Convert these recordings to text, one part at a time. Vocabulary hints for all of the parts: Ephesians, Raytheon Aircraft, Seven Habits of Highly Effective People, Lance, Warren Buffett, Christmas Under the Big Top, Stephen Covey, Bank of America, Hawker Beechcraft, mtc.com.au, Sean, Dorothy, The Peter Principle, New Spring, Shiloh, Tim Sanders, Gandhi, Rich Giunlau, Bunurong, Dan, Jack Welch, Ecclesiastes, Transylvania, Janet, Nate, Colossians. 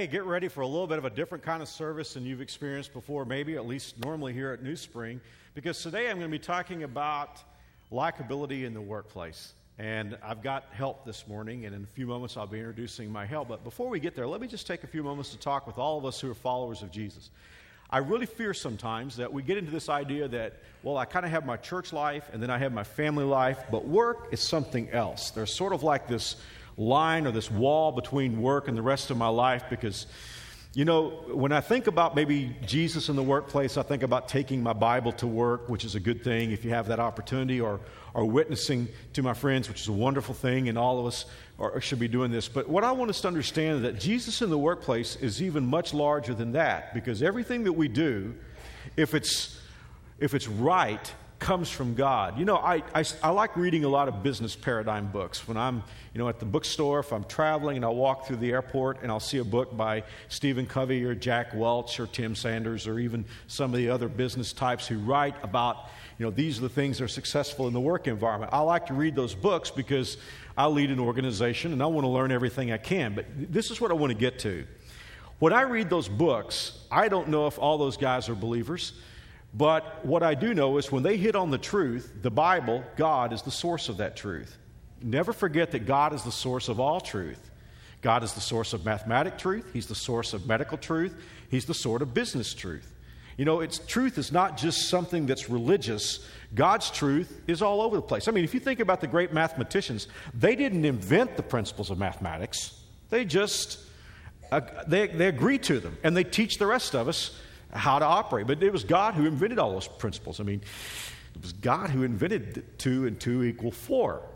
Hey, get ready for a little bit of a different kind of service than you've experienced before, maybe at least normally here at New Spring, because today I'm going to be talking about likability in the workplace. And I've got help this morning, and in a few moments I'll be introducing my help. But before we get there, let me just take a few moments to talk with all of us who are followers of Jesus. I really fear sometimes that we get into this idea that, well, I kind of have my church life, and then I have my family life, but work is something else. There's sort of like this line or this wall between work and the rest of my life because, you know, when I think about maybe Jesus in the workplace, I think about taking my Bible to work, which is a good thing if you have that opportunity, or witnessing to my friends, which is a wonderful thing, and all of us should be doing this. But what I want us to understand is that Jesus in the workplace is even much larger than that, because everything that we do, if it's right, comes from God. You know, I like reading a lot of business paradigm books. When I'm, at the bookstore, if I'm traveling and I walk through the airport and I'll see a book by Stephen Covey or Jack Welch or Tim Sanders or even some of the other business types who write about, these are the things that are successful in the work environment. I like to read those books because I lead an organization and I want to learn everything I can. But this is what I want to get to. When I read those books, I don't know if all those guys are believers. But what I do know is when they hit on the truth, the Bible, God is the source of that truth. Never forget that God is the source of all truth. God is the source of mathematic truth. He's the source of medical truth. He's the source of business truth. Truth is not just something that's religious. God's truth is all over the place. I mean, if you think about the great mathematicians, they didn't invent the principles of mathematics. They just, they agree to them, and they teach the rest of us how to operate. But it was God who invented all those principles. I mean, it was God who invented 2 and 2 equal 4.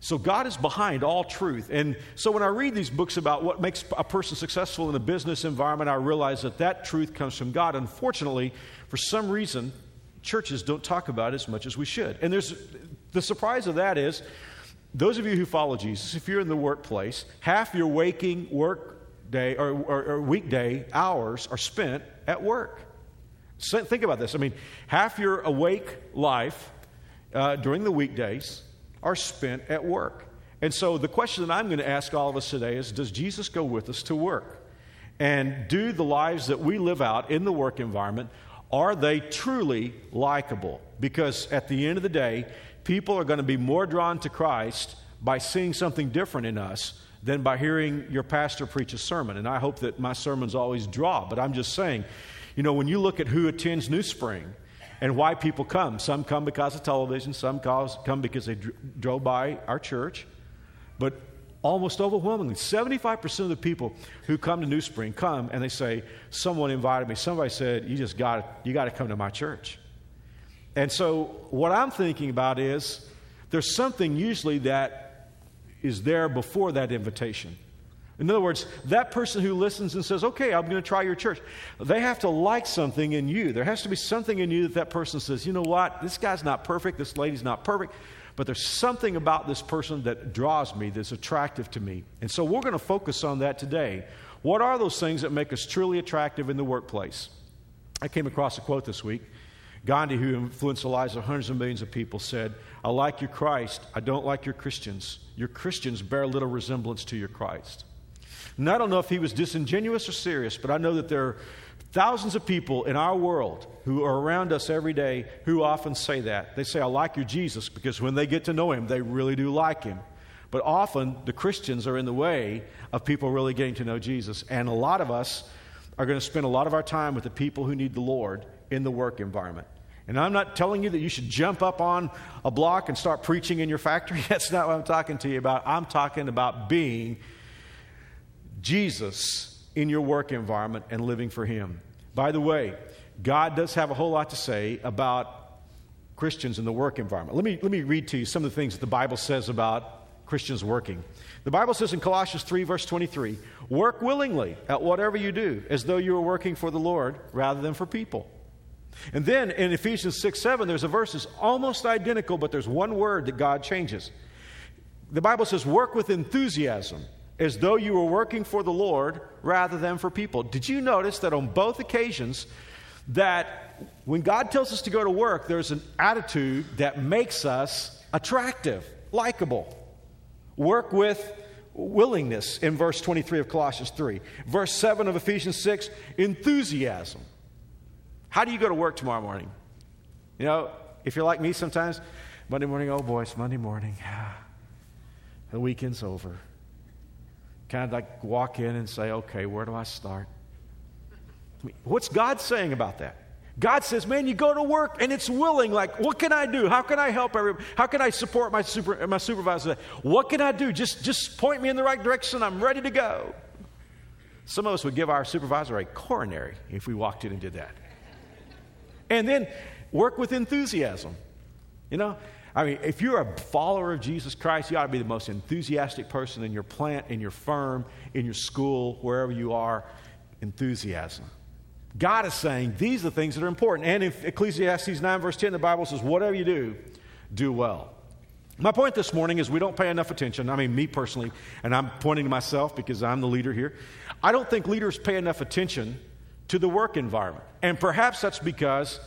So God is behind all truth. And so when I read these books about what makes a person successful in a business environment, I realize that truth comes from God. Unfortunately, for some reason, churches don't talk about it as much as we should. And there's the surprise of that is, those of you who follow Jesus, if you're in the workplace, half your waking workday or weekday hours are spent at work. So think about this. I mean, half your awake life during the weekdays are spent at work. And so the question that I'm going to ask all of us today is, does Jesus go with us to work? And do the lives that we live out in the work environment, are they truly likable? Because at the end of the day, people are going to be more drawn to Christ by seeing something different in us than by hearing your pastor preach a sermon. And I hope that my sermons always draw, but I'm just saying, when you look at who attends New Spring and why people come, some come because of television, some come because they drove by our church, but almost overwhelmingly, 75% of the people who come to New Spring come and they say, someone invited me, somebody said, you got to come to my church. And so what I'm thinking about is, there's something usually that is there before that invitation. In other words, that person who listens and says, okay, I'm going to try your church, they have to like something in you. There has to be something in you that person says, you know what, this guy's not perfect, this lady's not perfect, but there's something about this person that draws me, that's attractive to me. And so we're going to focus on that today. What are those things that make us truly attractive in the workplace? I came across a quote this week. Gandhi, who influenced the lives of hundreds of millions of people, said, I like your Christ, I don't like your Christians. Your Christians bear little resemblance to your Christ. And I don't know if he was disingenuous or serious, but I know that there are thousands of people in our world who are around us every day who often say that. They say, I like your Jesus, because when they get to know him, they really do like him. But often the Christians are in the way of people really getting to know Jesus. And a lot of us are going to spend a lot of our time with the people who need the Lord in the work environment. And I'm not telling you that you should jump up on a block and start preaching in your factory. That's not what I'm talking to you about. I'm talking about being Jesus in your work environment and living for him. By the way, God does have a whole lot to say about Christians in the work environment. Let me read to you some of the things that the Bible says about Christians working. The Bible says in Colossians 3, verse 23, work willingly at whatever you do, as though you were working for the Lord rather than for people. And then in Ephesians 6:7, there's a verse that's almost identical, but there's one word that God changes. The Bible says, work with enthusiasm, as though you were working for the Lord rather than for people. Did you notice that on both occasions that when God tells us to go to work, there's an attitude that makes us attractive, likable? Work with willingness in verse 23 of Colossians 3. Verse 7 of Ephesians 6, enthusiasm. How do you go to work tomorrow morning? You know, if you're like me sometimes, Monday morning, oh boy, it's Monday morning. The weekend's over. Kind of like walk in and say, okay, where do I start? I mean, what's God saying about that? God says, man, you go to work and it's willing. Like, what can I do? How can I help everybody? How can I support my supervisor? What can I do? Just point me in the right direction. I'm ready to go. Some of us would give our supervisor a coronary if we walked in and did that. And then work with enthusiasm. You know, I mean, if you're a follower of Jesus Christ, you ought to be the most enthusiastic person in your plant, in your firm, in your school, wherever you are. Enthusiasm. God is saying these are the things that are important. And in Ecclesiastes 9, verse 10, the Bible says, whatever you do, do well. My point this morning is we don't pay enough attention. I mean, me personally, and I'm pointing to myself because I'm the leader here. I don't think leaders pay enough attention to the work environment. And perhaps that's because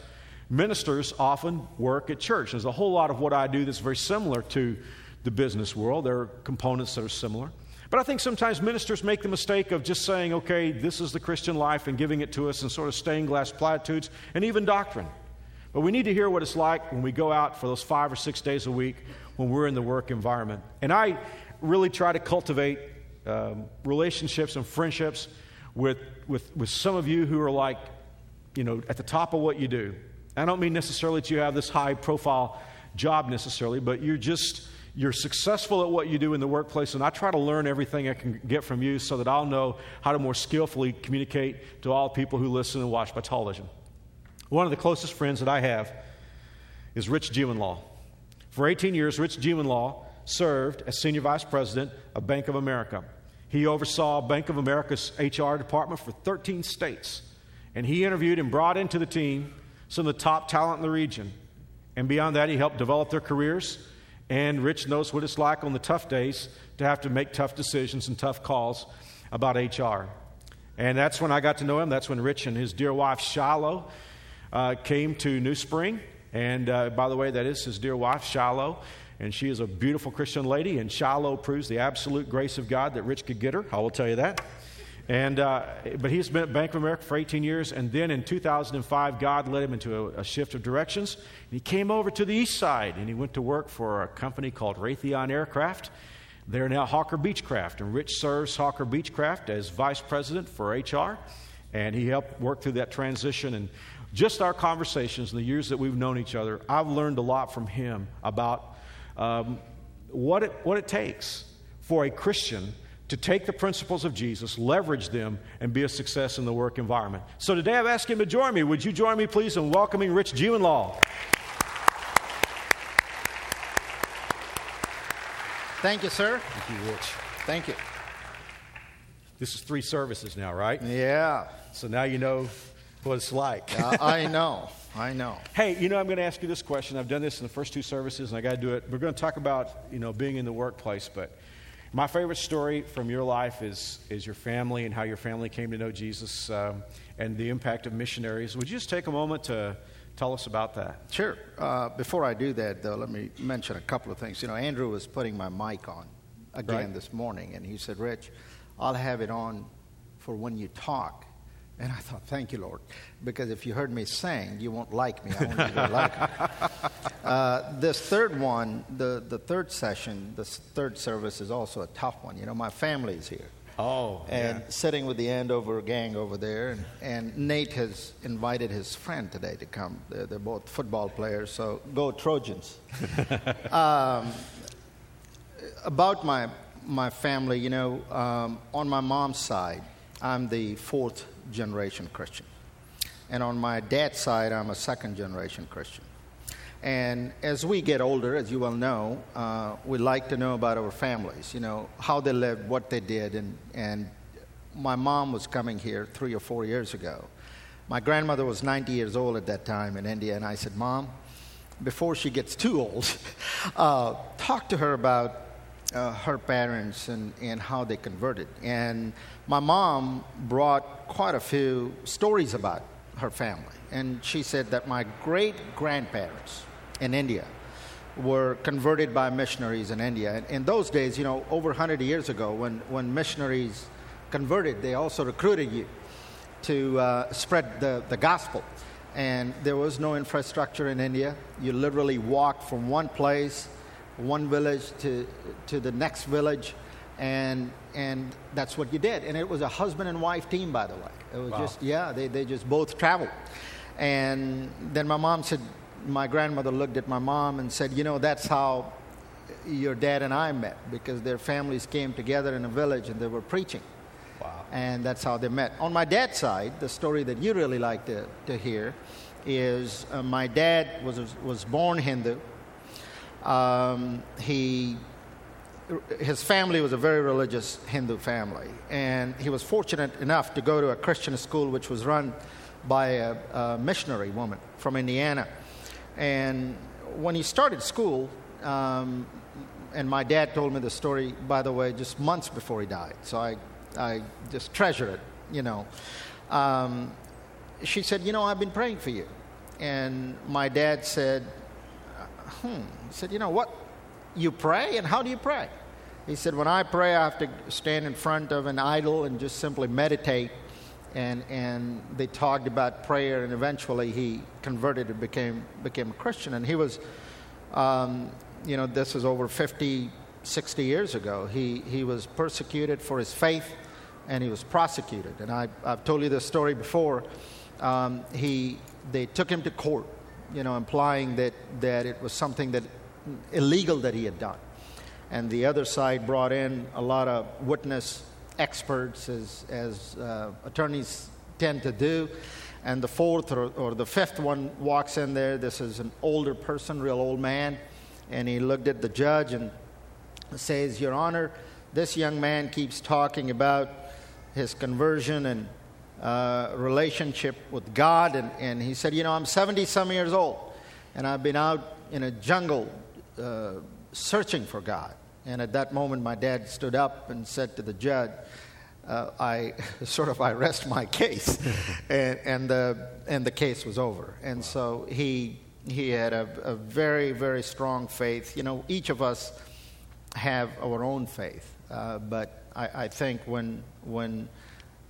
ministers often work at church. There's a whole lot of what I do that's very similar to the business world. There are components that are similar. But I think sometimes ministers make the mistake of just saying, okay, this is the Christian life and giving it to us in sort of stained glass platitudes and even doctrine. But we need to hear what it's like when we go out for those 5 or 6 days a week when we're in the work environment. And I really try to cultivate relationships and friendships with some of you who are like, you know, at the top of what you do. I don't mean necessarily that you have this high profile job necessarily, but you're successful at what you do in the workplace, and I try to learn everything I can get from you so that I'll know how to more skillfully communicate to all people who listen and watch my television. One of the closest friends that I have is Rich Giunlau. For 18 years, Rich Giunlau served as Senior Vice President of Bank of America. He oversaw Bank of America's HR department for 13 states, and he interviewed and brought into the team some of the top talent in the region. And beyond that, he helped develop their careers. And Rich knows what it's like on the tough days to have to make tough decisions and tough calls about HR. And that's when I got to know him. That's when Rich and his dear wife, Shiloh, came to New Spring. And by the way, that is his dear wife, Shiloh. And she is a beautiful Christian lady. And Shiloh proves the absolute grace of God that Rich could get her. I will tell you that. And but he's been at Bank of America for 18 years. And then in 2005, God led him into a shift of directions. And he came over to the east side, and he went to work for a company called Raytheon Aircraft. They're now Hawker Beechcraft. And Rich serves Hawker Beechcraft as vice president for HR. And he helped work through that transition. And just our conversations and the years that we've known each other, I've learned a lot from him about what it takes for a Christian to take the principles of Jesus, leverage them, and be a success in the work environment. So today I've asked him to join me. Would you join me, please, in welcoming Rich Giunlau? Thank you, sir. Thank you, Rich. Thank you. This is 3 services now, right? Yeah. So now you know what it's like. I know. Hey, you know, I'm going to ask you this question. I've done this in the first 2 services, and I got to do it. We're going to talk about, you know, being in the workplace, but my favorite story from your life is your family and how your family came to know Jesus and the impact of missionaries. Would you just take a moment to tell us about that? Sure. Before I do that, though, let me mention a couple of things. You know, Andrew was putting my mic on again this morning, and he said, Rich, I'll have it on for when you talk. And I thought, thank you, Lord, because if you heard me sing, you won't like me. I want you to like me. This third one, the third session, this third service is also a tough one. You know, my family's here. Oh, and sitting with the Andover gang over there. And Nate has invited his friend today to come. They're both football players, so go Trojans. About my family, you know, on my mom's side, I'm the 4th generation Christian. And on my dad's side, I'm a 2nd generation Christian. And as we get older, as you well know, we like to know about our families, you know, how they lived, what they did. And my mom was coming here 3 or 4 years ago. My grandmother was 90 years old at that time in India. And I said, Mom, before she gets too old, talk to her about her parents and how they converted. And my mom brought quite a few stories about her family. And she said that my great-grandparents in India were converted by missionaries in India. And in those days, over 100 years ago, when missionaries converted, they also recruited you to spread the gospel. And there was no infrastructure in India. You literally walked from one place, one village to the next village, and that's what you did. And it was a husband and wife team, by the way. It was they just both traveled. And then my grandmother looked at my mom and said, that's how your dad and I met, because their families came together in a village and they were preaching. Wow. And that's how they met. On my dad's side, the story that you really like to hear is my dad was born Hindu. His family was a very religious Hindu family, and he was fortunate enough to go to a Christian school which was run by a missionary woman from Indiana. And when he started school, and my dad told me the story, by the way, just months before he died, so I just treasure it, she said, I've been praying for you. And my dad said, he said, what? You pray? And how do you pray? He said, when I pray, I have to stand in front of an idol and just simply meditate. And they talked about prayer, and eventually he converted and became a Christian. And he was, this is over 50, 60 years ago. He was persecuted for his faith, and he was prosecuted. And I've told you this story before. They took him to court, implying that it was something that illegal that he had done. And the other side brought in a lot of witness experts, as attorneys tend to do, and the fourth or the fifth one walks in there. This is an older person, real old man, and he looked at the judge and says, Your Honor, this young man keeps talking about his conversion and relationship with God, and he said, I'm 70-some years old, and I've been out in a jungle searching for God. And at that moment, my dad stood up and said to the judge, I rest my case. and the case was over. And so he had a very, very strong faith. Each of us have our own faith. But I think when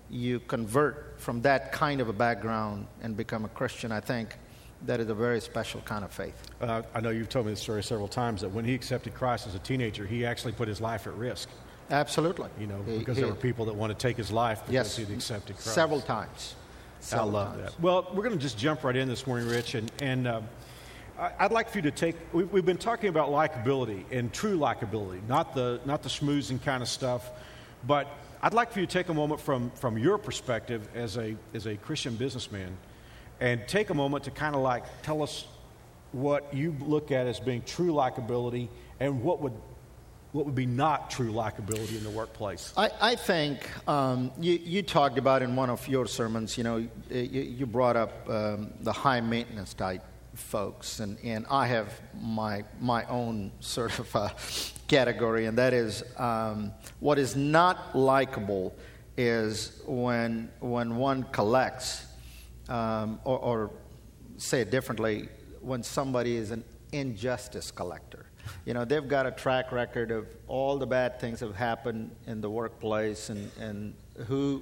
you convert from that kind of a background and become a Christian, I think that is a very special kind of faith. I know you've told me this story several times, that when he accepted Christ as a teenager, he actually put his life at risk. Absolutely. Because there were people that wanted to take his life because he'd accepted Christ. Several times. I love that. Well, we're going to just jump right in this morning, Rich, and I'd like for you to we've been talking about likability and true likability, not the schmoozing kind of stuff, but I'd like for you to take a moment from your perspective as a Christian businessman, and take a moment to kind of tell us what you look at as being true likability and what would be not true likability in the workplace. I think you talked about in one of your sermons, you brought up the high maintenance type folks, and I have my own sort of category, and that is what is not likable is when one collects. Or say it differently, when somebody is an injustice collector. They've got a track record of all the bad things that have happened in the workplace, and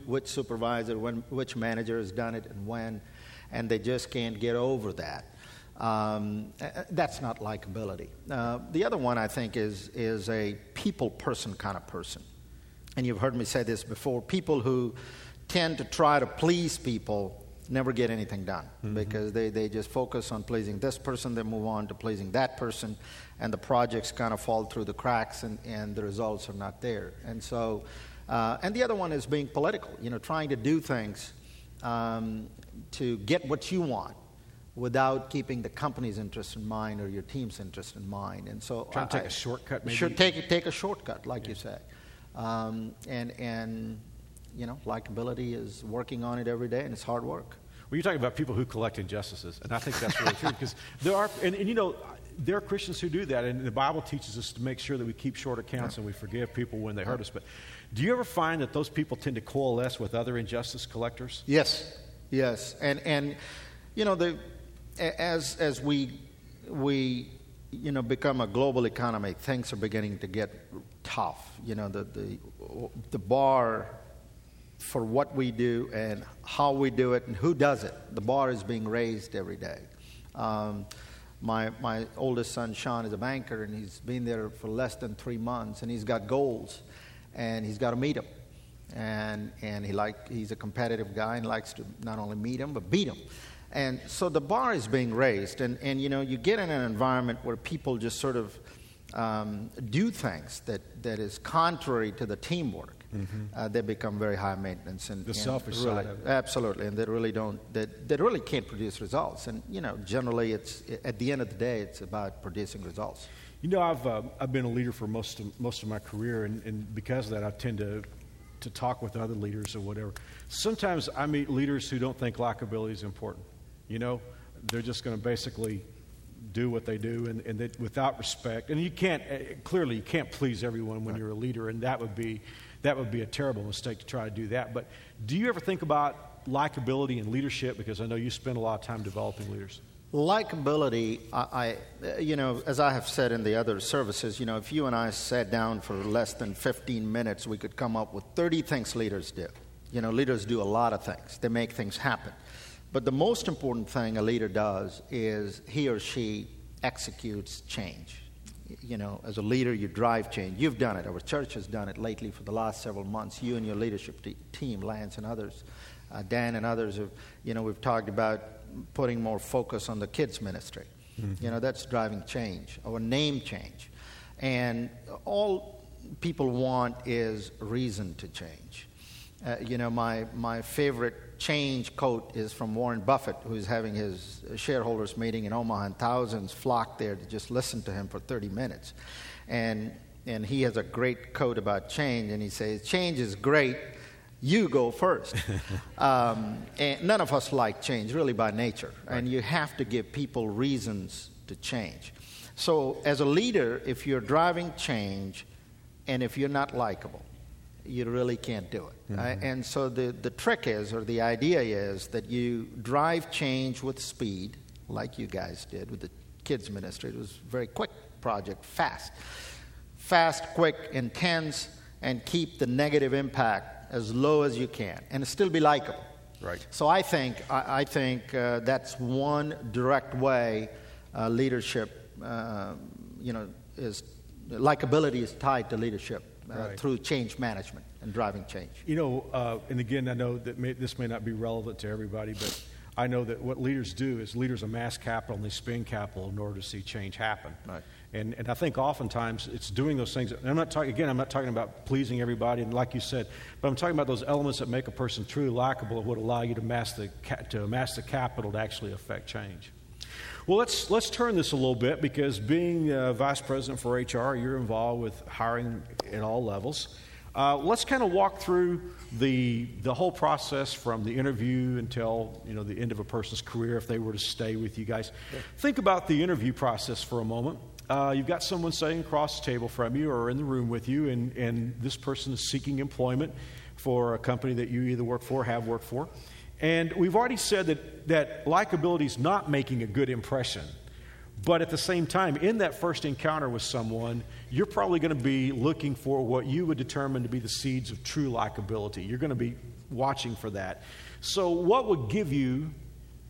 which supervisor, which manager has done it and when, and they just can't get over that. That's not likability. The other one, I think, is a people person kind of person. And you've heard me say this before, people who tend to try to please people never get anything done, because they just focus on pleasing this person, they move on to pleasing that person, and the projects kind of fall through the cracks, and the results are not there. And so, and the other one is being political, trying to do things to get what you want without keeping the company's interest in mind or your team's interest in mind. And so, trying to take a shortcut, maybe. Sure, take a shortcut, like you said, likability is working on it every day, and it's hard work. Well, you're talking about people who collect injustices, and I think that's really true, because there are, there are Christians who do that, and the Bible teaches us to make sure that we keep short accounts and we forgive people when they hurt us. But do you ever find that those people tend to coalesce with other injustice collectors? Yes, and as we you know, become a global economy, things are beginning to get tough. You know, the bar for what we do and how we do it and who does it, the bar is being raised every day. My oldest son, Sean, is a banker, and he's been there for less than 3 months, and he's got goals, and he's got to meet them. And he's a competitive guy and likes to not only meet them, but beat them. And so the bar is being raised, and you know, you get in an environment where people just sort of do things that is contrary to the teamwork. Mm-hmm. They become very high maintenance and selfish really, side of it. Absolutely, and they really can't produce results. And you know, generally, it's at the end of the day, it's about producing results. You know, I've been a leader for most of my career, and because of that, I tend to talk with other leaders or whatever. Sometimes I meet leaders who don't think likability is important. You know, they're just going to basically do what they do and they, without respect. And you can't please everyone when you're a leader, and that would be a terrible mistake to try to do that. But do you ever think about likability in leadership? Because I know you spend a lot of time developing leaders. Likability, I you know, as I have said in the other services, you know, if you and I sat down for less than 15 minutes, we could come up with 30 things leaders do. You know, leaders do a lot of things. They make things happen. But the most important thing a leader does is he or she executes change. You know, as a leader, you drive change. You've done it. Our church has done it lately for the last several months. You and your leadership team, Lance and others, Dan and others, have, you know, we've talked about putting more focus on the kids ministry. Mm-hmm. You know, that's driving change, our name change. And all people want is reason to change. You know, my favorite change quote is from Warren Buffett, who's having his shareholders meeting in Omaha, and thousands flock there to just listen to him for 30 minutes. And he has a great quote about change, and he says, "Change is great. You go first." And none of us like change, really, by nature. Right. And you have to give people reasons to change. So as a leader, if you're driving change and if you're not likable, you really can't do it. Mm-hmm. And so the trick is, or the idea is, that you drive change with speed, like you guys did with the kids ministry. It was a very quick project, fast, quick, intense, and keep the negative impact as low as you can, and still be likable. Right. So I think that's one direct way leadership, you know, is likability is tied to leadership right. Through change management and driving change. You know, and again, I know that this may not be relevant to everybody, but I know that what leaders do is leaders amass capital and they spend capital in order to see change happen. Right. And I think oftentimes it's doing those things. And I'm not talking about pleasing everybody, and like you said, but I'm talking about those elements that make a person truly likable and would allow you to amass the capital to actually affect change. Well, let's turn this a little bit, because being vice president for HR, you're involved with hiring at all levels. Let's kind of walk through the whole process from the interview until, you know, the end of a person's career if they were to stay with you guys. Yeah. Think about the interview process for a moment. You've got someone sitting across the table from you or in the room with you, and this person is seeking employment for a company that you either work for or have worked for. And we've already said that likability is not making a good impression. But at the same time, in that first encounter with someone, you're probably going to be looking for what you would determine to be the seeds of true likability. You're going to be watching for that. So what would give you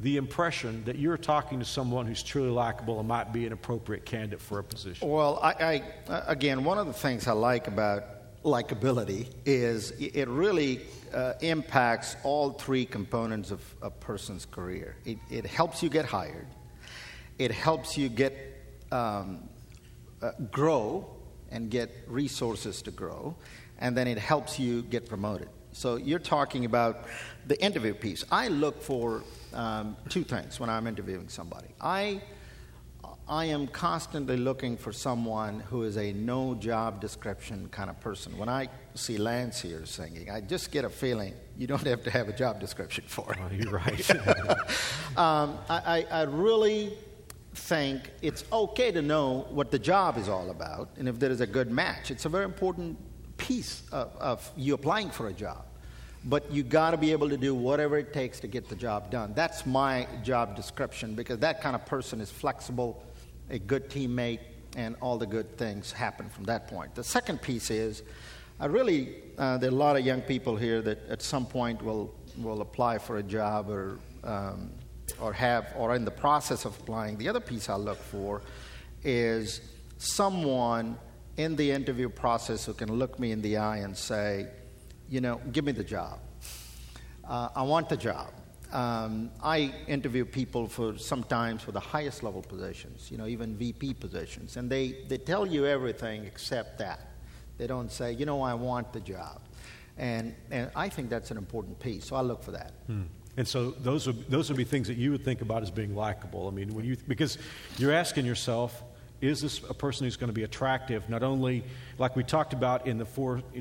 the impression that you're talking to someone who's truly likable and might be an appropriate candidate for a position? Well, I again, one of the things I like about likability is it really impacts all three components of a person's career. It helps you get hired. It helps you get grow and get resources to grow. And then it helps you get promoted. So you're talking about the interview piece. I look for two things when I'm interviewing somebody. I am constantly looking for someone who is a no job description kind of person. When I see Lance here singing, I just get a feeling you don't have to have a job description for it. Oh, you're right. I really think it's okay to know what the job is all about, and if there is a good match. It's a very important piece of you applying for a job. But you got to be able to do whatever it takes to get the job done. That's my job description, because that kind of person is flexible, a good teammate, and all the good things happen from that point. The second piece is, there are a lot of young people here that at some point will apply for a job or are in the process of applying. The other piece I look for is someone in the interview process who can look me in the eye and say, you know, give me the job. I want the job. I interview people sometimes for the highest level positions, you know, even VP positions, and they tell you everything except that. They don't say, you know, I want the job. And I think that's an important piece, so I look for that. And so those would be things that you would think about as being likable. I mean, because you're asking yourself, is this a person who's going to be attractive? Not only, like we talked about in the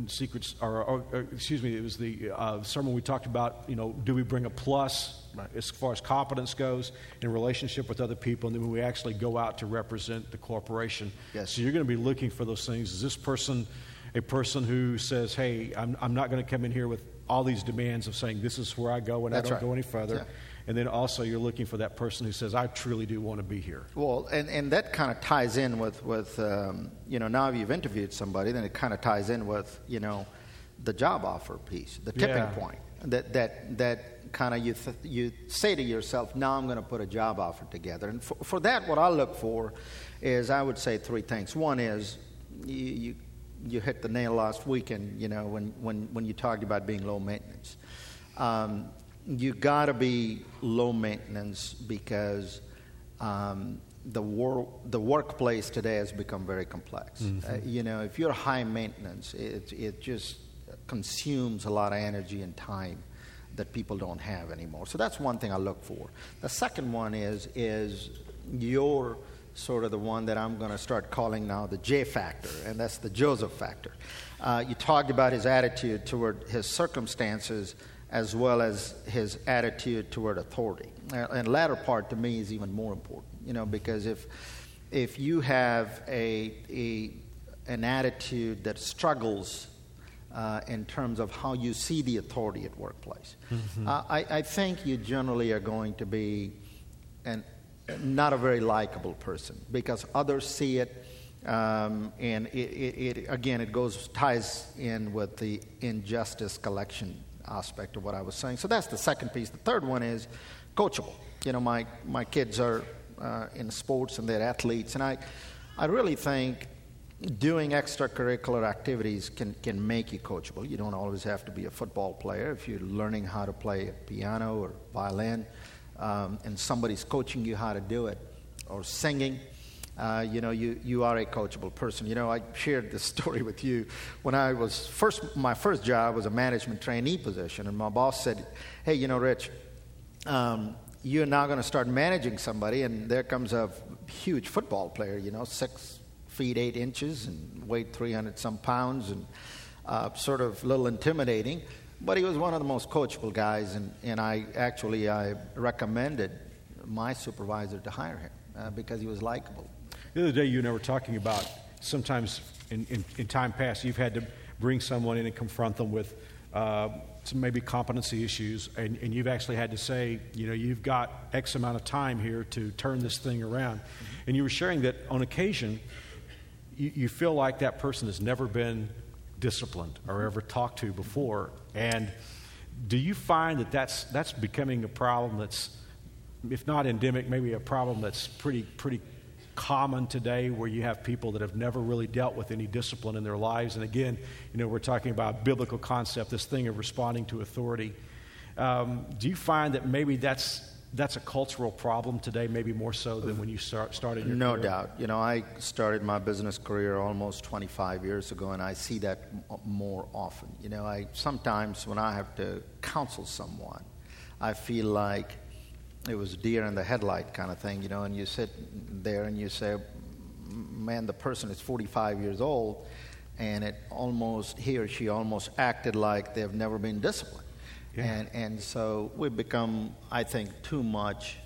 secrets, it was the sermon we talked about. You know, do we bring a plus as far as competence goes in relationship with other people, and then when we actually go out to represent the corporation? Yes. So you're going to be looking for those things. Is this person a person who says, "Hey, I'm not going to come in here with all these demands of saying this is where I go and I don't go any further." Yeah. And then also you're looking for that person who says, I truly do want to be here. Well, and that kind of ties in with now you've interviewed somebody, then it kind of ties in with, you know, the job offer piece, the tipping point. That kind of you say to yourself, now I'm going to put a job offer together. And for that, what I look for is, I would say three things. One is you hit the nail last weekend, you know, when you talked about being low maintenance. You got to be low maintenance because the workplace today has become very complex. Mm-hmm. You know, if you're high maintenance, it just consumes a lot of energy and time that people don't have anymore. So that's one thing I look for. The second one is your sort of the one that I'm going to start calling now the J factor, and that's the Joseph factor. You talked about his attitude toward his circumstances, as well as his attitude toward authority. And latter part to me is even more important, you know, because if you have an attitude that struggles in terms of how you see the authority at workplace, mm-hmm. I think you generally are going to be not a very likable person, because others see it. And it again, it ties in with the injustice collection aspect of what I was saying. So that's the second piece. The third one is coachable. You know, my kids are in sports and they're athletes, and I really think doing extracurricular activities can make you coachable. You don't always have to be a football player. If you're learning how to play piano or violin, and somebody's coaching you how to do it, or singing, you know, you are a coachable person. You know, I shared this story with you. When I was my first job was a management trainee position, and my boss said, hey, you know, Rich, you're now going to start managing somebody, and there comes a huge football player, you know, 6 feet, 8 inches, and weighed 300-some pounds, and sort of a little intimidating. But he was one of the most coachable guys, and I recommended my supervisor to hire him because he was likable. The other day you and I were talking about sometimes in time past you've had to bring someone in and confront them with some maybe competency issues, and you've actually had to say, you know, you've got X amount of time here to turn this thing around. Mm-hmm. And you were sharing that on occasion you feel like that person has never been disciplined or ever talked to before. And do you find that's becoming a problem that's, if not endemic, maybe a problem that's pretty common today, where you have people that have never really dealt with any discipline in their lives? And again, you know, we're talking about a biblical concept, this thing of responding to authority. Do you find that maybe that's a cultural problem today, maybe more so than when you started your career? No doubt. You know, I started my business career almost 25 years ago, and I see that more often. You know, I sometimes when I have to counsel someone, I feel like it was deer in the headlight kind of thing, you know, and you sit there and you say, man, the person is 45 years old, and he or she almost acted like they've never been disciplined. Yeah. And so we've become, I think, too much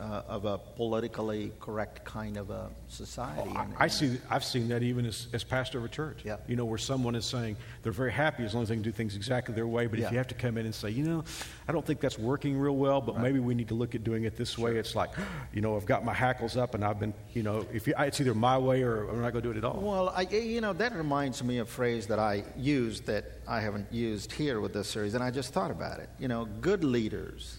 of a politically correct kind of a society. Oh, I've seen that even as pastor of a church. Yeah. You know, where someone is saying they're very happy as long as they can do things exactly their way, but if you have to come in and say, you know, I don't think that's working real well, but maybe we need to look at doing it this way. It's like, you know, I've got my hackles up and I've been, you know, it's either my way or I'm not going to do it at all. Well, that reminds me of a phrase that I used that I haven't used here with this series, and I just thought about it. You know, good leaders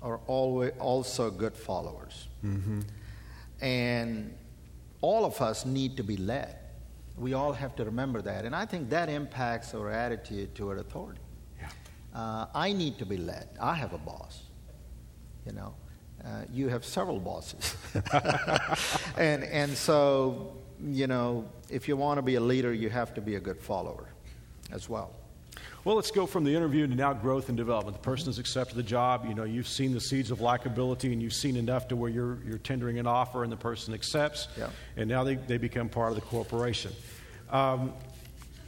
are always also good followers. Mm-hmm. And all of us need to be led. We all have to remember that. And I think that impacts our attitude toward authority. Yeah. I need to be led. I have a boss. You know, you have several bosses. and so, you know, if you want to be a leader, you have to be a good follower as well. Well, let's go from the interview to now growth and development. The person has accepted the job. You know, you've seen the seeds of likability, and you've seen enough to where you're tendering an offer, and the person accepts. Yeah. And now they become part of the corporation.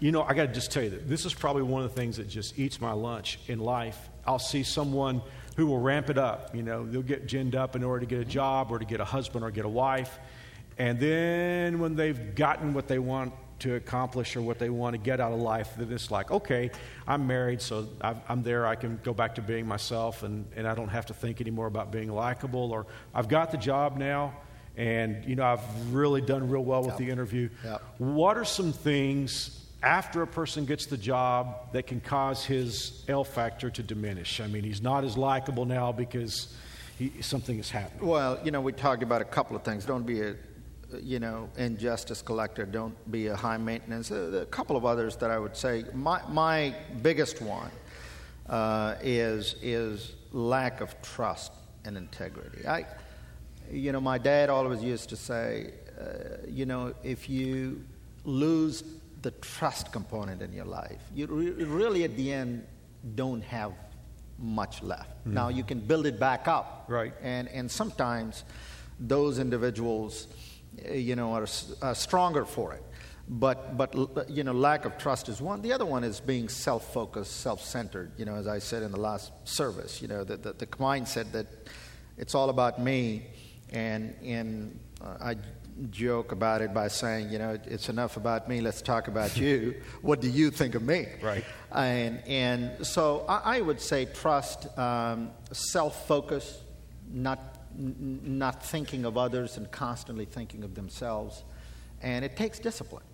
You know, I got to just tell you that this is probably one of the things that just eats my lunch in life. I'll see someone who will ramp it up. You know, they'll get ginned up in order to get a job or to get a husband or get a wife. And then when they've gotten what they want to accomplish or what they want to get out of life, that it's like, okay, I'm married, so I'm there. I can go back to being myself, and I don't have to think anymore about being likable. Or I've got the job now, and you know I've really done real well with the interview. Yep. What are some things after a person gets the job that can cause his L factor to diminish? I mean, he's not as likable now because something has happened. Well, you know, we talked about a couple of things. Don't be injustice collector. Don't be a high maintenance. A couple of others that I would say. My biggest one is lack of trust and integrity. My dad always used to say, if you lose the trust component in your life, you really at the end don't have much left. Mm-hmm. Now you can build it back up, right? And sometimes those individuals, you know, are stronger for it. But you know, lack of trust is one. The other one is being self-focused, self-centered. You know, as I said in the last service, you know, the mindset that it's all about me. And I joke about it by saying, you know, it's enough about me. Let's talk about you. What do you think of me? Right. And so I would say trust, self-focus, not thinking of others and constantly thinking of themselves. And it takes discipline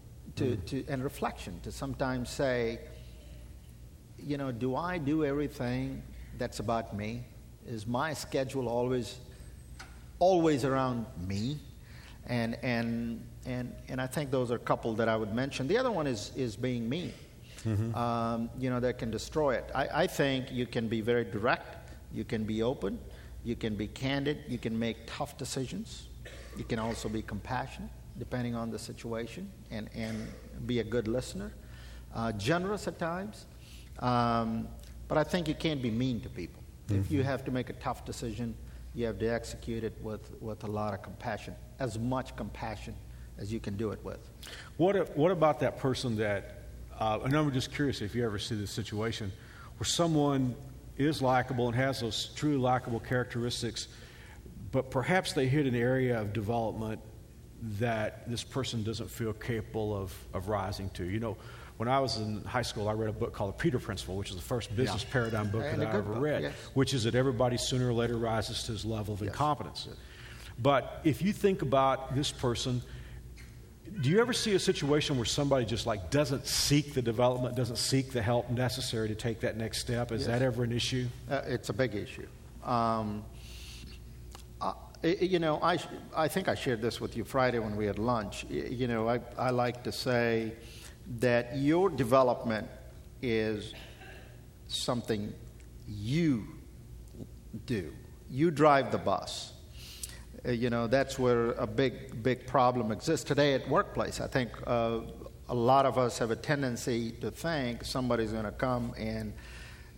and reflection to sometimes say, you know, do I do everything that's about me? Is my schedule always around me? And I think those are a couple that I would mention. The other one is being mean. Mm-hmm. That can destroy it. I think you can be very direct. You can be open. You can be candid. You can make tough decisions. You can also be compassionate, depending on the situation, and be a good listener. Generous at times. But I think you can't be mean to people. Mm-hmm. If you have to make a tough decision, you have to execute it with a lot of compassion, as much compassion as you can do it with. What about that person that, and I'm just curious if you ever see this situation, where someone is likable and has those true likable characteristics, but perhaps they hit an area of development that this person doesn't feel capable of rising to. You know, when I was in high school, I read a book called The Peter Principle, which is the first business paradigm book that I ever read, which is that everybody sooner or later rises to his level of incompetence. Yes. But if you think about this person, do you ever see a situation where somebody just like doesn't seek the development, doesn't seek the help necessary to take that next step? Is that ever an issue? It's a big issue. I think I shared this with you Friday when we had lunch. You know, I like to say that your development is something you do. You drive the bus. You know, that's where a big problem exists today at workplace. I think a lot of us have a tendency to think somebody's going to come and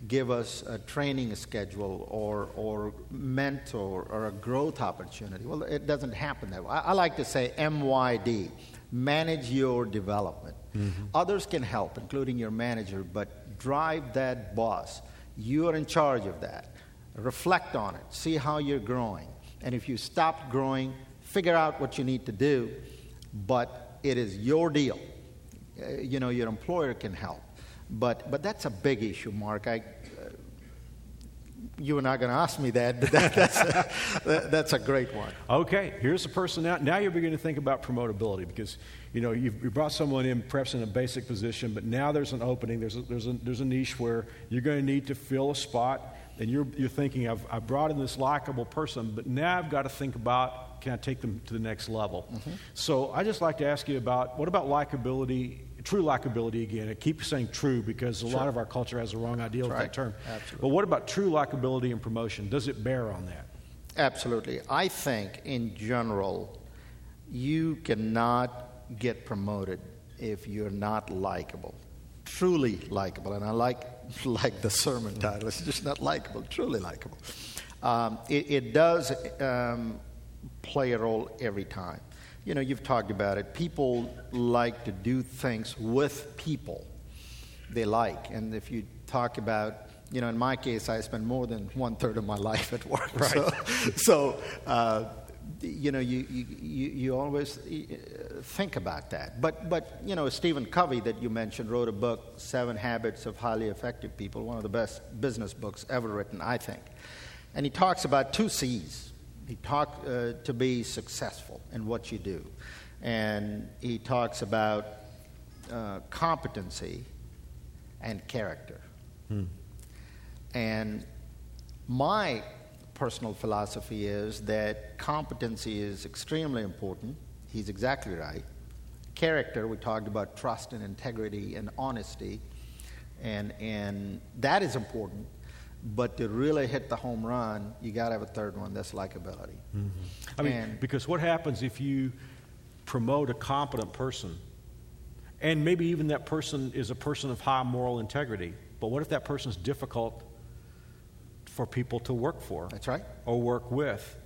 give us a training schedule or mentor or a growth opportunity. Well, it doesn't happen that way. I like to say MYD, manage your development. Mm-hmm. Others can help, including your manager, but drive that bus. You are in charge of that. Reflect on it. See how you're growing. And if you stopped growing, figure out what you need to do, but it is your deal. You know, your employer can help. But that's a big issue, Mark. You were not going to ask me that, but that's a great one. Okay, here's the person now. Now you're beginning to think about promotability because, you know, you brought someone in perhaps in a basic position, but now there's an opening. There's a niche where you're going to need to fill a spot, and you're thinking, I brought in this likable person, but now I've got to think about, can I take them to the next level? Mm-hmm. So I just like to ask you about, what about likability? True likability, again, I keep saying true because a lot of our culture has the wrong idea of that term. Absolutely. But what about true likability and promotion? Does it bear on that? Absolutely. I think, in general, you cannot get promoted if you're not likable, truly likable. And I like the sermon title. It's just not likable, truly likable. It does play a role every time. You know, you've talked about it. People like to do things with people they like. And if you talk about, you know, in my case, I spend more than one-third of my life at work. Right. So you know, you always think about that. But you know, Stephen Covey that you mentioned wrote a book, Seven Habits of Highly Effective People, one of the best business books ever written, I think. And he talks about two C's. He talks to be successful in what you do. And he talks about competency and character. And my personal philosophy is that competency is extremely important. He's exactly right. Character, we talked about trust and integrity and honesty. And that is important. But to really hit the home run, you got to have a third one. That's likability. Mm-hmm. I mean, because what happens if you promote a competent person, and maybe even that person is a person of high moral integrity, but what if that person's difficult for people to work for? That's right. Or work with?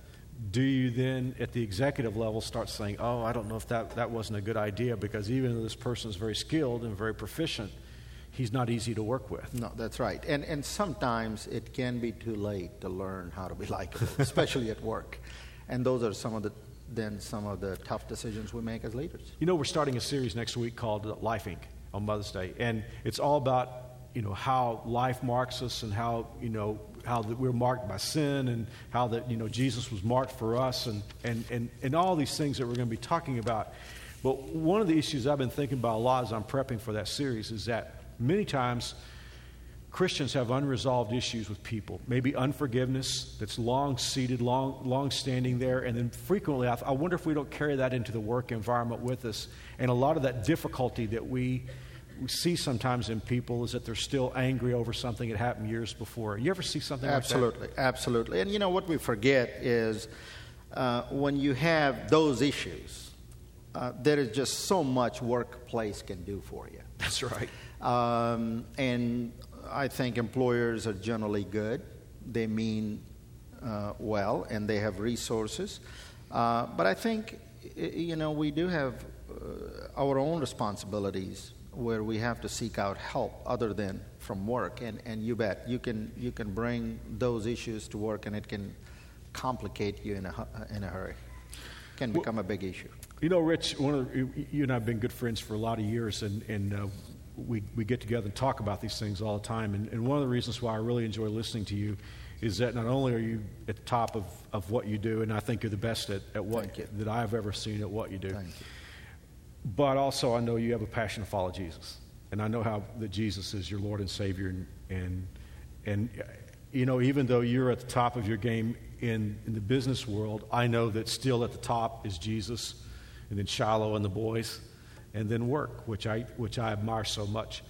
Do you then, at the executive level, start saying, oh, I don't know if that wasn't a good idea, because even though this person is very skilled and very proficient, he's not easy to work with. No, that's right. And sometimes it can be too late to learn how to be likable, especially at work. And those are some of the tough decisions we make as leaders. You know, we're starting a series next week called Life Inc. on Mother's Day, and it's all about, you know, how life marks us and how, you know, how that we're marked by sin and how that, you know, Jesus was marked for us and all these things that we're going to be talking about. But one of the issues I've been thinking about a lot as I'm prepping for that series is that many times, Christians have unresolved issues with people. Maybe unforgiveness that's long-seated, long-standing there. And then frequently, I wonder if we don't carry that into the work environment with us. And a lot of that difficulty that we see sometimes in people is that they're still angry over something that happened years before. You ever see something like that? Absolutely. And, you know, what we forget is when you have those issues, there is just so much workplace can do for you. That's right. And I think employers are generally good. They mean well, and they have resources. But I think, you know, we do have our own responsibilities where we have to seek out help other than from work. And you bet, you can bring those issues to work, and it can complicate you in a hurry. It can become a big issue. You know, Rich, you and I have been good friends for a lot of years, and we get together and talk about these things all the time. And one of the reasons why I really enjoy listening to you is that not only are you at the top of what you do, and I think you're the best at what that I've ever seen at what you do, but also I know you have a passion to follow Jesus. And I know how that Jesus is your Lord and Savior. And you know, even though you're at the top of your game in the business world, I know that still at the top is Jesus, and then Shiloh and the boys, and then work, which I admire so much.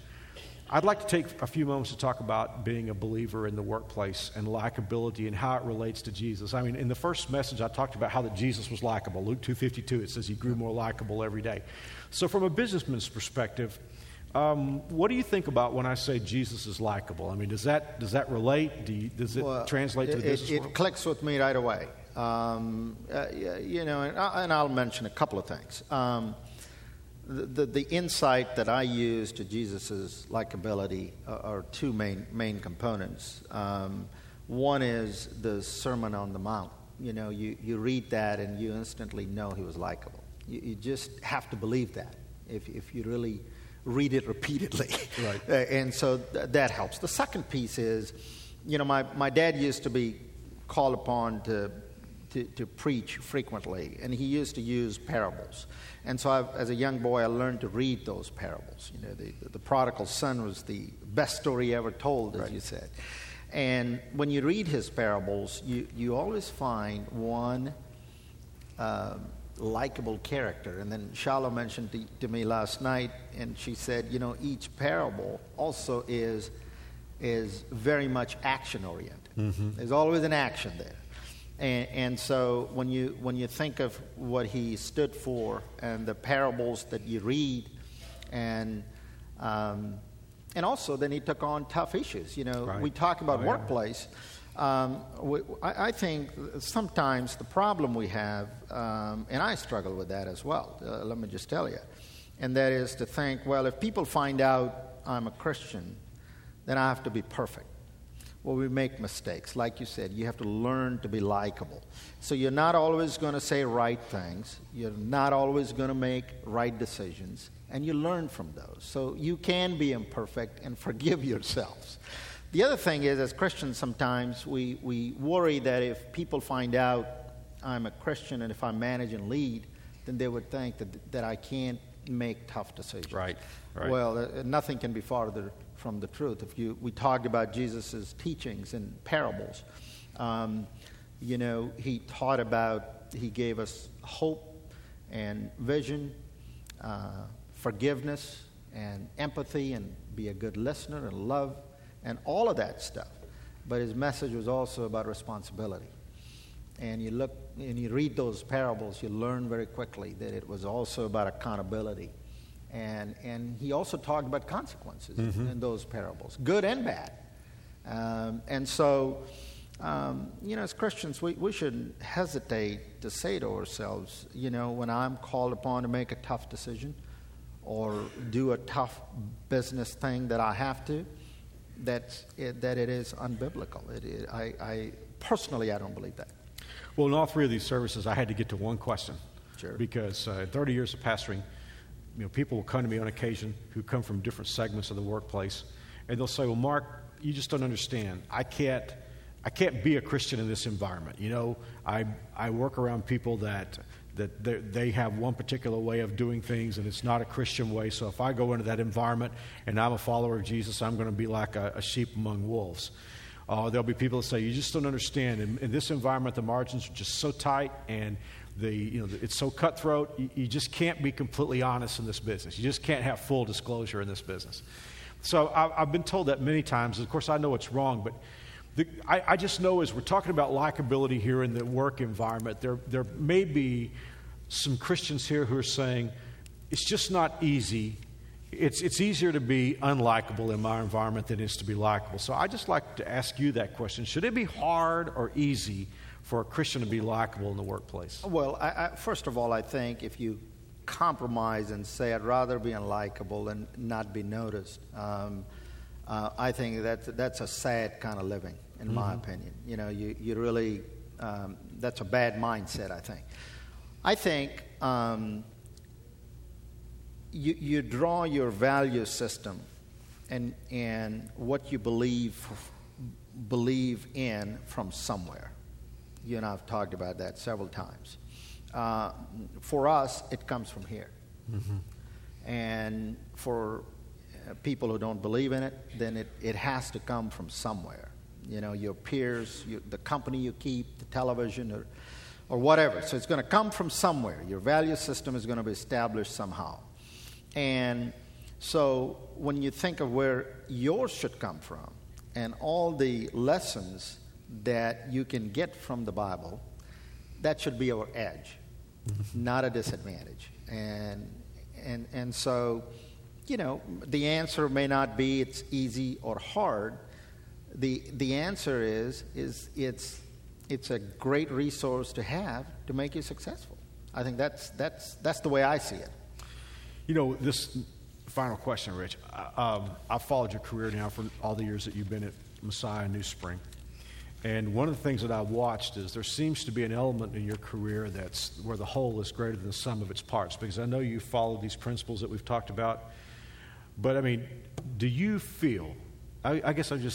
I'd like to take a few moments to talk about being a believer in the workplace and likability and how it relates to Jesus. I mean, in the first message, I talked about how that Jesus was likable. Luke 2:52, it says he grew more likable every day. So from a businessman's perspective, what do you think about when I say Jesus is likable? I mean, does that relate? Does it translate to the business world? It clicks with me right away. You know, and I'll mention a couple of things. The insight that I use to Jesus' likability are two main components. One is the Sermon on the Mount you know, you read that and you instantly know he was likable. You just have to believe that if you really read it repeatedly. Right. And so that helps. The second piece is, you know, my dad used to be called upon to preach frequently, and he used to use parables. And so as a young boy, I learned to read those parables. You know, the prodigal son was the best story ever told, as right. you said. And when you read his parables, you always find one likable character. And then Shiloh mentioned to me last night, and she said, you know, each parable also is very much action-oriented. Mm-hmm. There's always an action there. And so when you think of what he stood for and the parables that you read, and also then he took on tough issues. You know, right. we talk about workplace. I think sometimes the problem we have, and I struggle with that as well, let me just tell you, and that is to think, well, if people find out I'm a Christian, then I have to be perfect. Well, we make mistakes. Like you said, you have to learn to be likable. So you're not always going to say right things. You're not always going to make right decisions. And you learn from those. So you can be imperfect and forgive yourselves. The other thing is, as Christians, sometimes we worry that if people find out I'm a Christian and if I manage and lead, then they would think that I can't make tough decisions. Right. Well, nothing can be farther from the truth. If we talked about Jesus's teachings and parables, you know, he gave us hope and vision, forgiveness and empathy, and be a good listener and love and all of that stuff. But his message was also about responsibility. And you look and you read those parables, you learn very quickly that it was also about accountability. And he also talked about consequences mm-hmm. in those parables, good and bad. And so, you know, as Christians, we shouldn't hesitate to say to ourselves, you know, when I'm called upon to make a tough decision or do a tough business thing that I have to, that it is unbiblical. I personally, I don't believe that. Well, in all three of these services, I had to get to one question. Sure. Because 30 years of pastoring, you know, people will come to me on occasion who come from different segments of the workplace, and they'll say, well, Mark, you just don't understand. I can't be a Christian in this environment. You know, I work around people that they have one particular way of doing things, and it's not a Christian way. So if I go into that environment and I'm a follower of Jesus, I'm going to be like a sheep among wolves. There'll be people that say, you just don't understand. In this environment, the margins are just so tight, and it's so cutthroat, you just can't be completely honest in this business. You just can't have full disclosure in this business. So I've been told that many times. Of course, I know it's wrong, but I just know as we're talking about likability here in the work environment, there may be some Christians here who are saying, it's just not easy. It's easier to be unlikable in my environment than it is to be likable. So I just like to ask you that question. Should it be hard or easy for a Christian to be likable in the workplace? Well, first of all, I think if you compromise and say, I'd rather be unlikable than not be noticed, I think that's a sad kind of living, in mm-hmm. my opinion. You know, you really, that's a bad mindset, I think. I think you draw your value system and what you believe in from somewhere. You and I have talked about that several times. For us, it comes from here. Mm-hmm. And for people who don't believe in it, then it has to come from somewhere. You know, your peers, the company you keep, the television, or whatever. So it's going to come from somewhere. Your value system is going to be established somehow. And so when you think of where yours should come from and all the lessons that you can get from the Bible, that should be our edge, not a disadvantage. And so, you know, the answer may not be it's easy or hard. The answer is it's a great resource to have to make you successful. I think that's the way I see it. You know, this final question, Rich. I've followed your career now for all the years that you've been at Messiah New Spring. And one of the things that I watched is there seems to be an element in your career that's where the whole is greater than the sum of its parts, because I know you follow these principles that we've talked about. But, I mean, do you feel, we haven't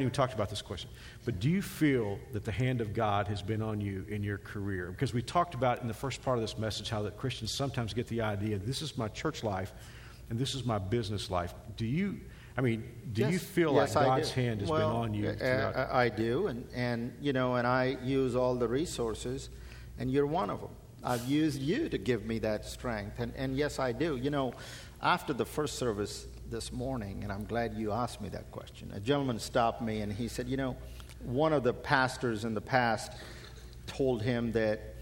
even talked about this question, but do you feel that the hand of God has been on you in your career? Because we talked about in the first part of this message how that Christians sometimes get the idea, this is my church life and this is my business life. Do you feel like God's hand has been on you? I do, and I use all the resources, and you're one of them. I've used you to give me that strength, and yes, I do. You know, after the first service this morning, and I'm glad you asked me that question, a gentleman stopped me, and he said, you know, one of the pastors in the past told him that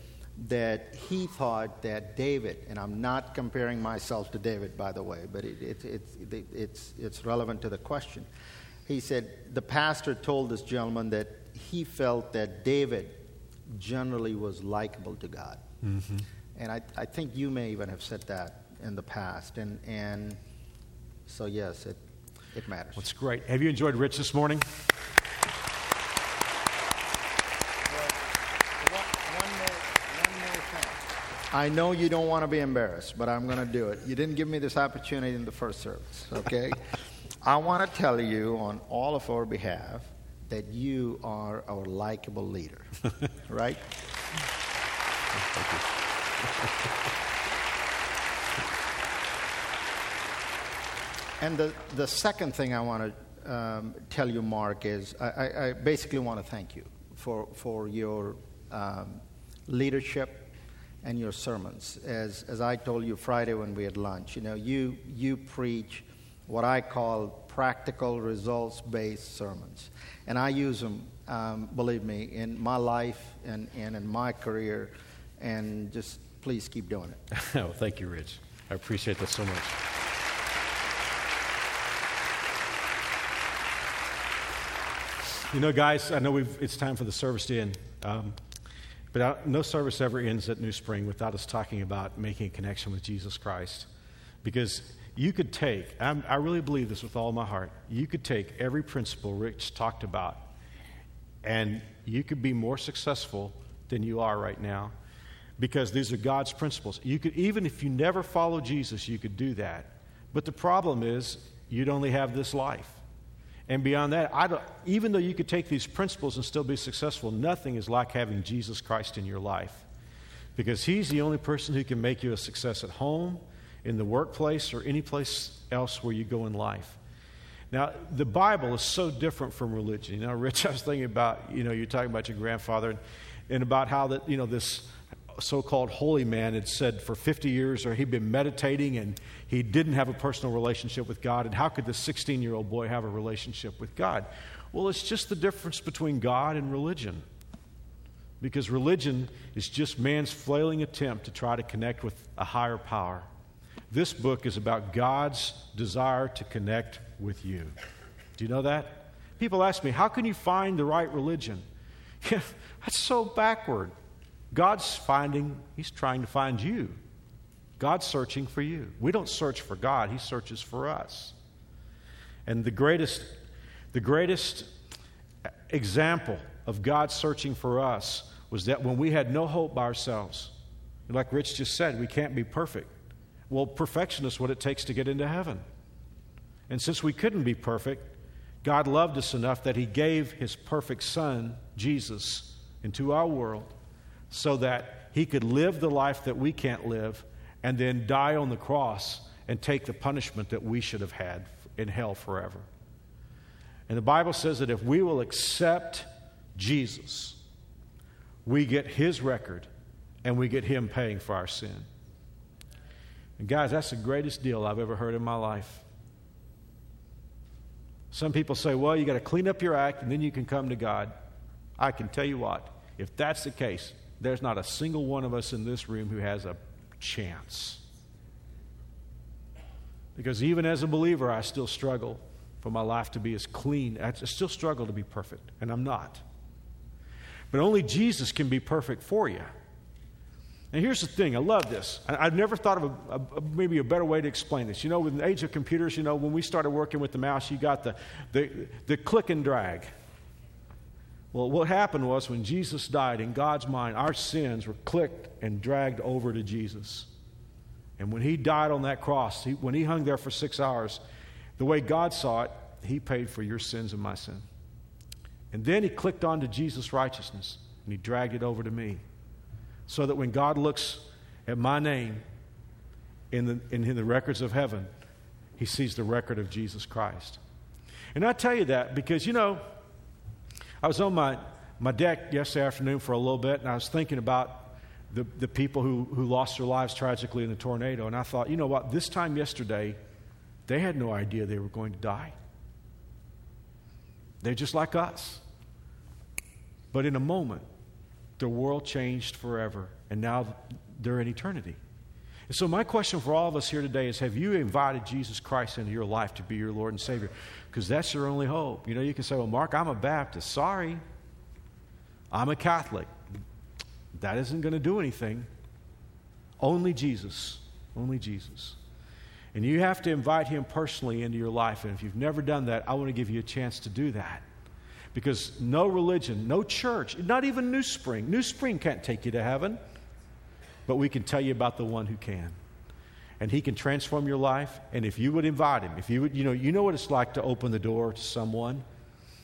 he thought that David, and I'm not comparing myself to David, by the way, but it's relevant to the question. He said, the pastor told this gentleman that he felt that David generally was likable to God. Mm-hmm. And I think you may even have said that in the past. And so, yes, it matters. That's great. Have you enjoyed Rich this morning? I know you don't want to be embarrassed, but I'm going to do it. You didn't give me this opportunity in the first service, okay? I want to tell you on all of our behalf that you are our likable leader, right? Thank you. And the second thing I want to tell you, Mark, is I basically want to thank you for your leadership and your sermons. As I told you Friday when we had lunch, you know, you preach what I call practical results-based sermons. And I use them, believe me, in my life and in my career. And just please keep doing it. Oh, thank you, Rich. I appreciate that so much. You know, guys, I know it's time for the service to end. But no service ever ends at New Spring without us talking about making a connection with Jesus Christ. Because you could take, I really believe this with all my heart, you could take every principle Rich talked about, and you could be more successful than you are right now, because these are God's principles. You could, even if you never follow Jesus, you could do that. But the problem is, you'd only have this life. And beyond that, even though you could take these principles and still be successful, nothing is like having Jesus Christ in your life, because he's the only person who can make you a success at home, in the workplace, or any place else where you go in life. Now, the Bible is so different from religion. You know, Rich, I was thinking about, you know, you're talking about your grandfather and about how that, you know, this so-called holy man had said for 50 years or he'd been meditating and he didn't have a personal relationship with God, and how could this 16-year-old boy have a relationship with God? Well, it's just the difference between God and religion, because religion is just man's flailing attempt to try to connect with a higher power. This book is about God's desire to connect with you. Do you know that? People ask me, how can you find the right religion? That's so backward. He's trying to find you. God's searching for you. We don't search for God, he searches for us. And the greatest example of God searching for us was that when we had no hope by ourselves, like Rich just said, we can't be perfect. Well, perfection is what it takes to get into heaven. And since we couldn't be perfect, God loved us enough that he gave his perfect son, Jesus, into our world, so that he could live the life that we can't live and then die on the cross and take the punishment that we should have had in hell forever. And the Bible says that if we will accept Jesus, we get his record and we get him paying for our sin. And guys, that's the greatest deal I've ever heard in my life. Some people say, well, you got to clean up your act and then you can come to God. I can tell you what, if that's the case, there's not a single one of us in this room who has a chance. Because even as a believer, I still struggle for my life to be as clean. I still struggle to be perfect, and I'm not. But only Jesus can be perfect for you. And here's the thing. I love this. I've never thought of maybe a better way to explain this. You know, with the age of computers, you know, when we started working with the mouse, you got the click and drag. Well, what happened was when Jesus died, in God's mind, our sins were clicked and dragged over to Jesus. And when he died on that cross, when he hung there for 6 hours, the way God saw it, he paid for your sins and my sin. And then he clicked onto Jesus' righteousness, and he dragged it over to me. So that when God looks at my name in the records of heaven, he sees the record of Jesus Christ. And I tell you that because, you know, I was on my deck yesterday afternoon for a little bit, and I was thinking about the people who lost their lives tragically in the tornado. And I thought, you know what, this time yesterday, they had no idea they were going to die. They're just like us. But in a moment, the world changed forever, and now they're in eternity. And so my question for all of us here today is, have you invited Jesus Christ into your life to be your Lord and Savior? Because that's your only hope. You know, you can say, well, Mark, I'm a Baptist. Sorry. I'm a Catholic. That isn't going to do anything. Only Jesus. Only Jesus. And you have to invite him personally into your life. And if you've never done that, I want to give you a chance to do that. Because no religion, no church, not even New Spring. New Spring can't take you to heaven. But we can tell you about the one who can. And he can transform your life. And if you would invite him, if you would, you know what it's like to open the door to someone.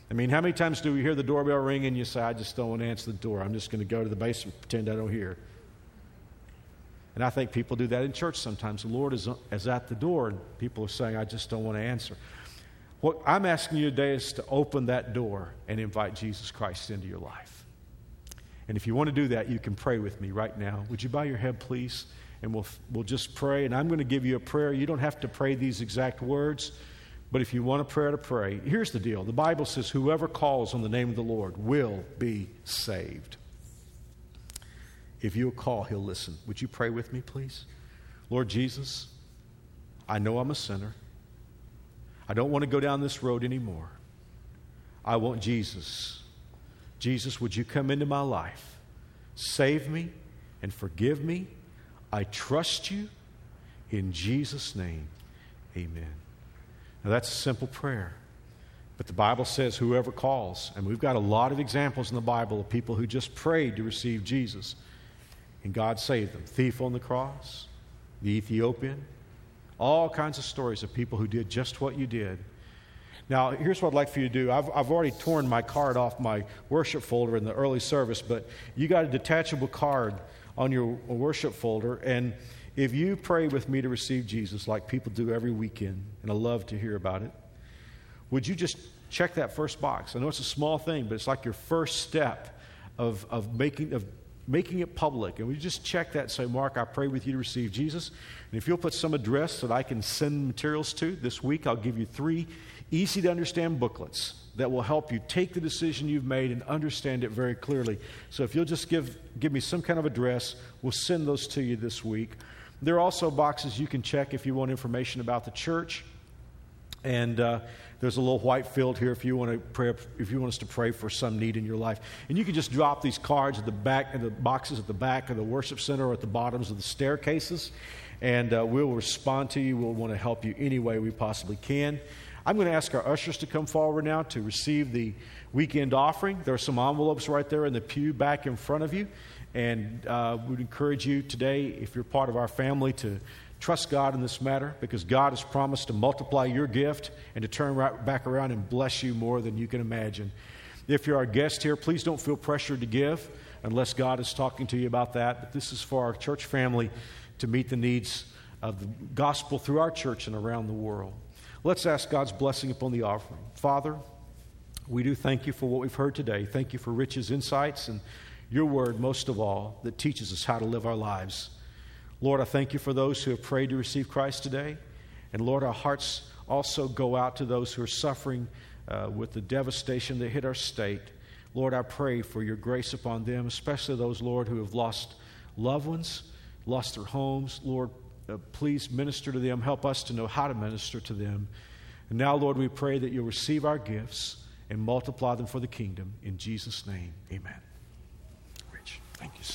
I mean, how many times do we hear the doorbell ring and you say, I just don't want to answer the door. I'm just going to go to the basement, pretend I don't hear. And I think people do that in church sometimes. The Lord is at the door, and people are saying, I just don't want to answer. What I'm asking you today is to open that door and invite Jesus Christ into your life. And if you want to do that, you can pray with me right now. Would you bow your head, please? And we'll just pray. And I'm going to give you a prayer. You don't have to pray these exact words, but if you want a prayer to pray, here's the deal. The Bible says, whoever calls on the name of the Lord will be saved. If you'll call, he'll listen. Would you pray with me, please? Lord Jesus, I know I'm a sinner. I don't want to go down this road anymore. I want Jesus. Jesus, would you come into my life? Save me and forgive me. I trust you. In Jesus' name, amen. Now, that's a simple prayer. But the Bible says whoever calls, and we've got a lot of examples in the Bible of people who just prayed to receive Jesus, and God saved them. Thief on the cross, the Ethiopian, all kinds of stories of people who did just what you did. Now, here's what I'd like for you to do. I've already torn my card off my worship folder in the early service, but you got a detachable card on your worship folder, and if you pray with me to receive Jesus like people do every weekend, and I love to hear about it, would you just check that first box? I know it's a small thing, but it's like your first step of making it public. And we just check that and say, Mark, I pray with you to receive Jesus. And if you'll put some address that I can send materials to this week, I'll give you 3 easy to understand booklets that will help you take the decision you've made and understand it very clearly. So if you'll just give me some kind of address, we'll send those to you this week. There are also boxes you can check if you want information about the church. And there's a little white field here if you want to pray, if you want us to pray for some need in your life. And you can just drop these cards at the back, in the boxes at the back of the worship center or at the bottoms of the staircases. And we'll respond to you. We'll want to help you any way we possibly can. I'm going to ask our ushers to come forward now to receive the weekend offering. There are some envelopes right there in the pew back in front of you. And we'd encourage you today, if you're part of our family, to trust God in this matter, because God has promised to multiply your gift and to turn right back around and bless you more than you can imagine. If you're our guest here, please don't feel pressured to give unless God is talking to you about that. But this is for our church family to meet the needs of the gospel through our church and around the world. Let's ask God's blessing upon the offering. Father, we do thank you for what we've heard today. Thank you for Rich's insights and your word, most of all, that teaches us how to live our lives. Lord, I thank you for those who have prayed to receive Christ today. And Lord, our hearts also go out to those who are suffering with the devastation that hit our state. Lord, I pray for your grace upon them, especially those, Lord, who have lost loved ones, lost their homes. Lord, please minister to them. Help us to know how to minister to them. And now, Lord, we pray that you'll receive our gifts and multiply them for the kingdom. In Jesus' name, amen. Rich, thank you.